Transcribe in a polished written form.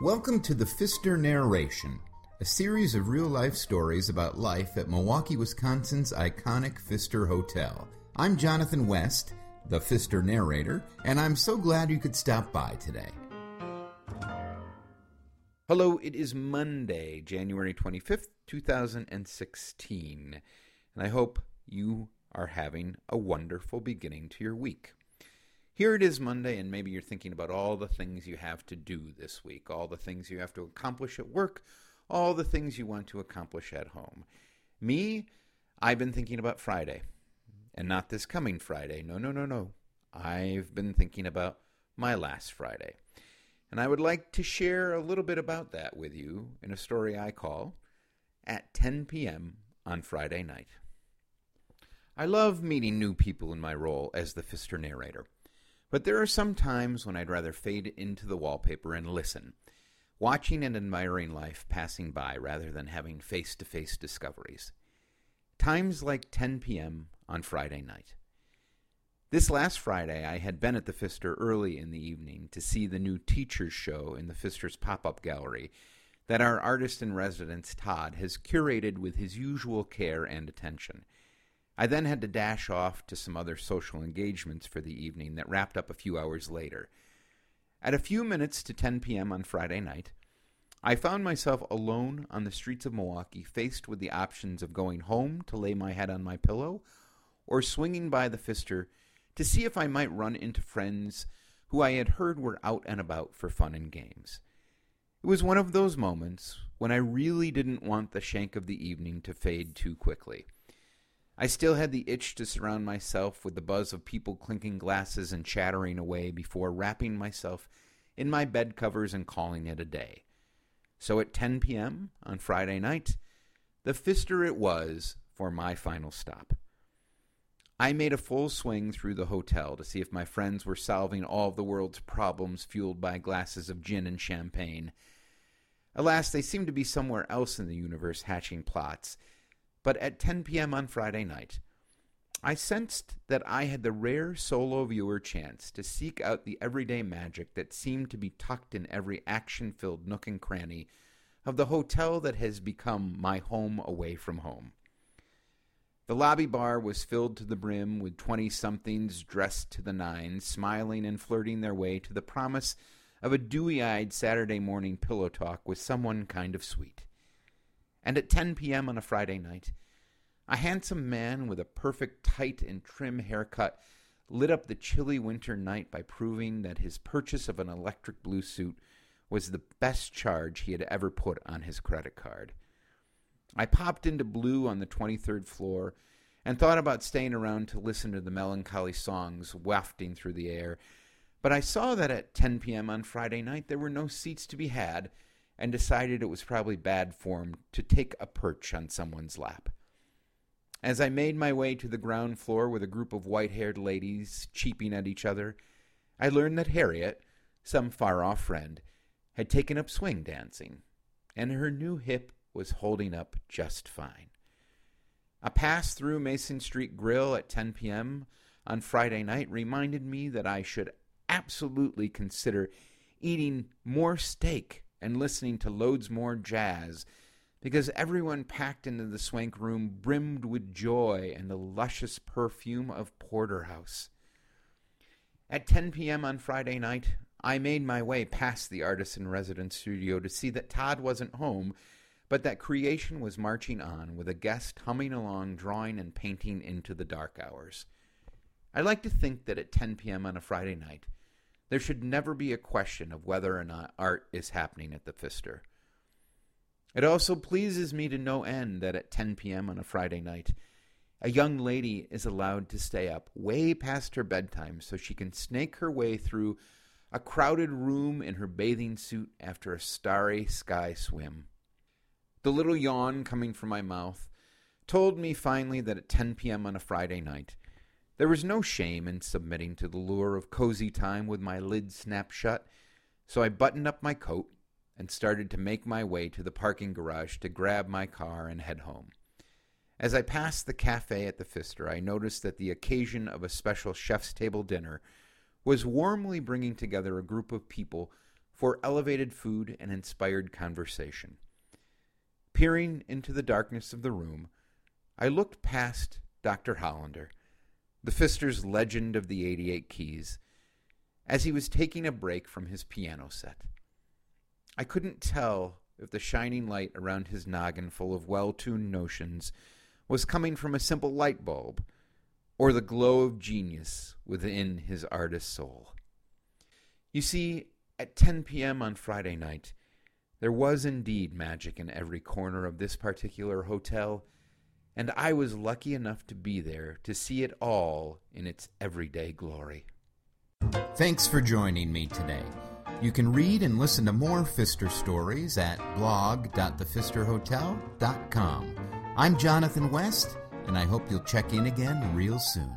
Welcome to the Pfister Narration, a series of real-life stories about life at Milwaukee, Wisconsin's iconic Pfister Hotel. I'm Jonathan West, the Pfister narrator, and I'm so glad you could stop by today. Hello, it is Monday, January 25th, 2016, and I hope you are having a wonderful beginning to your week. Here it is Monday, and maybe you're thinking about all the things you have to do this week, all the things you have to accomplish at work, all the things you want to accomplish at home. Me, I've been thinking about Friday, and not this coming Friday. No. I've been thinking about my last Friday, and I would like to share a little bit about that with you in a story I call At 10 p.m. on Friday Night. I love meeting new people in my role as the Pfister narrator. But there are some times when I'd rather fade into the wallpaper and listen, watching and admiring life passing by rather than having face-to-face discoveries. Times like 10 p.m. on Friday night. This last Friday, I had been at the Pfister early in the evening to see the new teacher's show in the Pfister's pop-up gallery that our artist-in-residence, Todd, has curated with his usual care and attention. I then had to dash off to some other social engagements for the evening that wrapped up a few hours later. At a few minutes to 10 p.m. on Friday night, I found myself alone on the streets of Milwaukee, faced with the options of going home to lay my head on my pillow or swinging by the Pfister to see if I might run into friends who I had heard were out and about for fun and games. It was one of those moments when I really didn't want the shank of the evening to fade too quickly. I still had the itch to surround myself with the buzz of people clinking glasses and chattering away before wrapping myself in my bed covers and calling it a day. So at 10 p.m. on Friday night, the Pfister it was for my final stop. I made a full swing through the hotel to see if my friends were solving all of the world's problems fueled by glasses of gin and champagne. Alas, they seemed to be somewhere else in the universe hatching plots. But at 10 p.m. on Friday night, I sensed that I had the rare solo viewer chance to seek out the everyday magic that seemed to be tucked in every action-filled nook and cranny of the hotel that has become my home away from home. The lobby bar was filled to the brim with 20-somethings dressed to the nines, smiling and flirting their way to the promise of a dewy-eyed Saturday morning pillow talk with someone kind of sweet. And at 10 p.m. on a Friday night, a handsome man with a perfect tight and trim haircut lit up the chilly winter night by proving that his purchase of an electric blue suit was the best charge he had ever put on his credit card. I popped into Blue on the 23rd floor and thought about staying around to listen to the melancholy songs wafting through the air, but I saw that at 10 p.m. on Friday night there were no seats to be had, and decided it was probably bad form to take a perch on someone's lap. As I made my way to the ground floor with a group of white-haired ladies cheeping at each other, I learned that Harriet, some far-off friend, had taken up swing dancing, and her new hip was holding up just fine. A pass through Mason Street Grill at 10 p.m. on Friday night reminded me that I should absolutely consider eating more steak and listening to loads more jazz, because everyone packed into the swank room brimmed with joy and the luscious perfume of porterhouse. At 10 p.m. on Friday night, I made my way past the artist-in-residence studio to see that Todd wasn't home, but that creation was marching on with a guest humming along, drawing and painting into the dark hours. I like to think that at 10 p.m. on a Friday night, there should never be a question of whether or not art is happening at the Pfister. It also pleases me to no end that at 10 p.m. on a Friday night, a young lady is allowed to stay up way past her bedtime so she can snake her way through a crowded room in her bathing suit after a starry sky swim. The little yawn coming from my mouth told me finally that at 10 p.m. on a Friday night, there was no shame in submitting to the lure of cozy time with my lid snapped shut, so I buttoned up my coat and started to make my way to the parking garage to grab my car and head home. As I passed the cafe at the Pfister, I noticed that the occasion of a special chef's table dinner was warmly bringing together a group of people for elevated food and inspired conversation. Peering into the darkness of the room, I looked past Dr. Hollander, the Pfister's legend of the 88 keys, as he was taking a break from his piano set. I couldn't tell if the shining light around his noggin full of well-tuned notions was coming from a simple light bulb or the glow of genius within his artist's soul. You see, at 10 p.m. on Friday night, there was indeed magic in every corner of this particular hotel, and I was lucky enough to be there to see it all in its everyday glory. Thanks for joining me today. You can read and listen to more Pfister stories at blog.thepfisterhotel.com. I'm Jonathan West, and I hope you'll check in again real soon.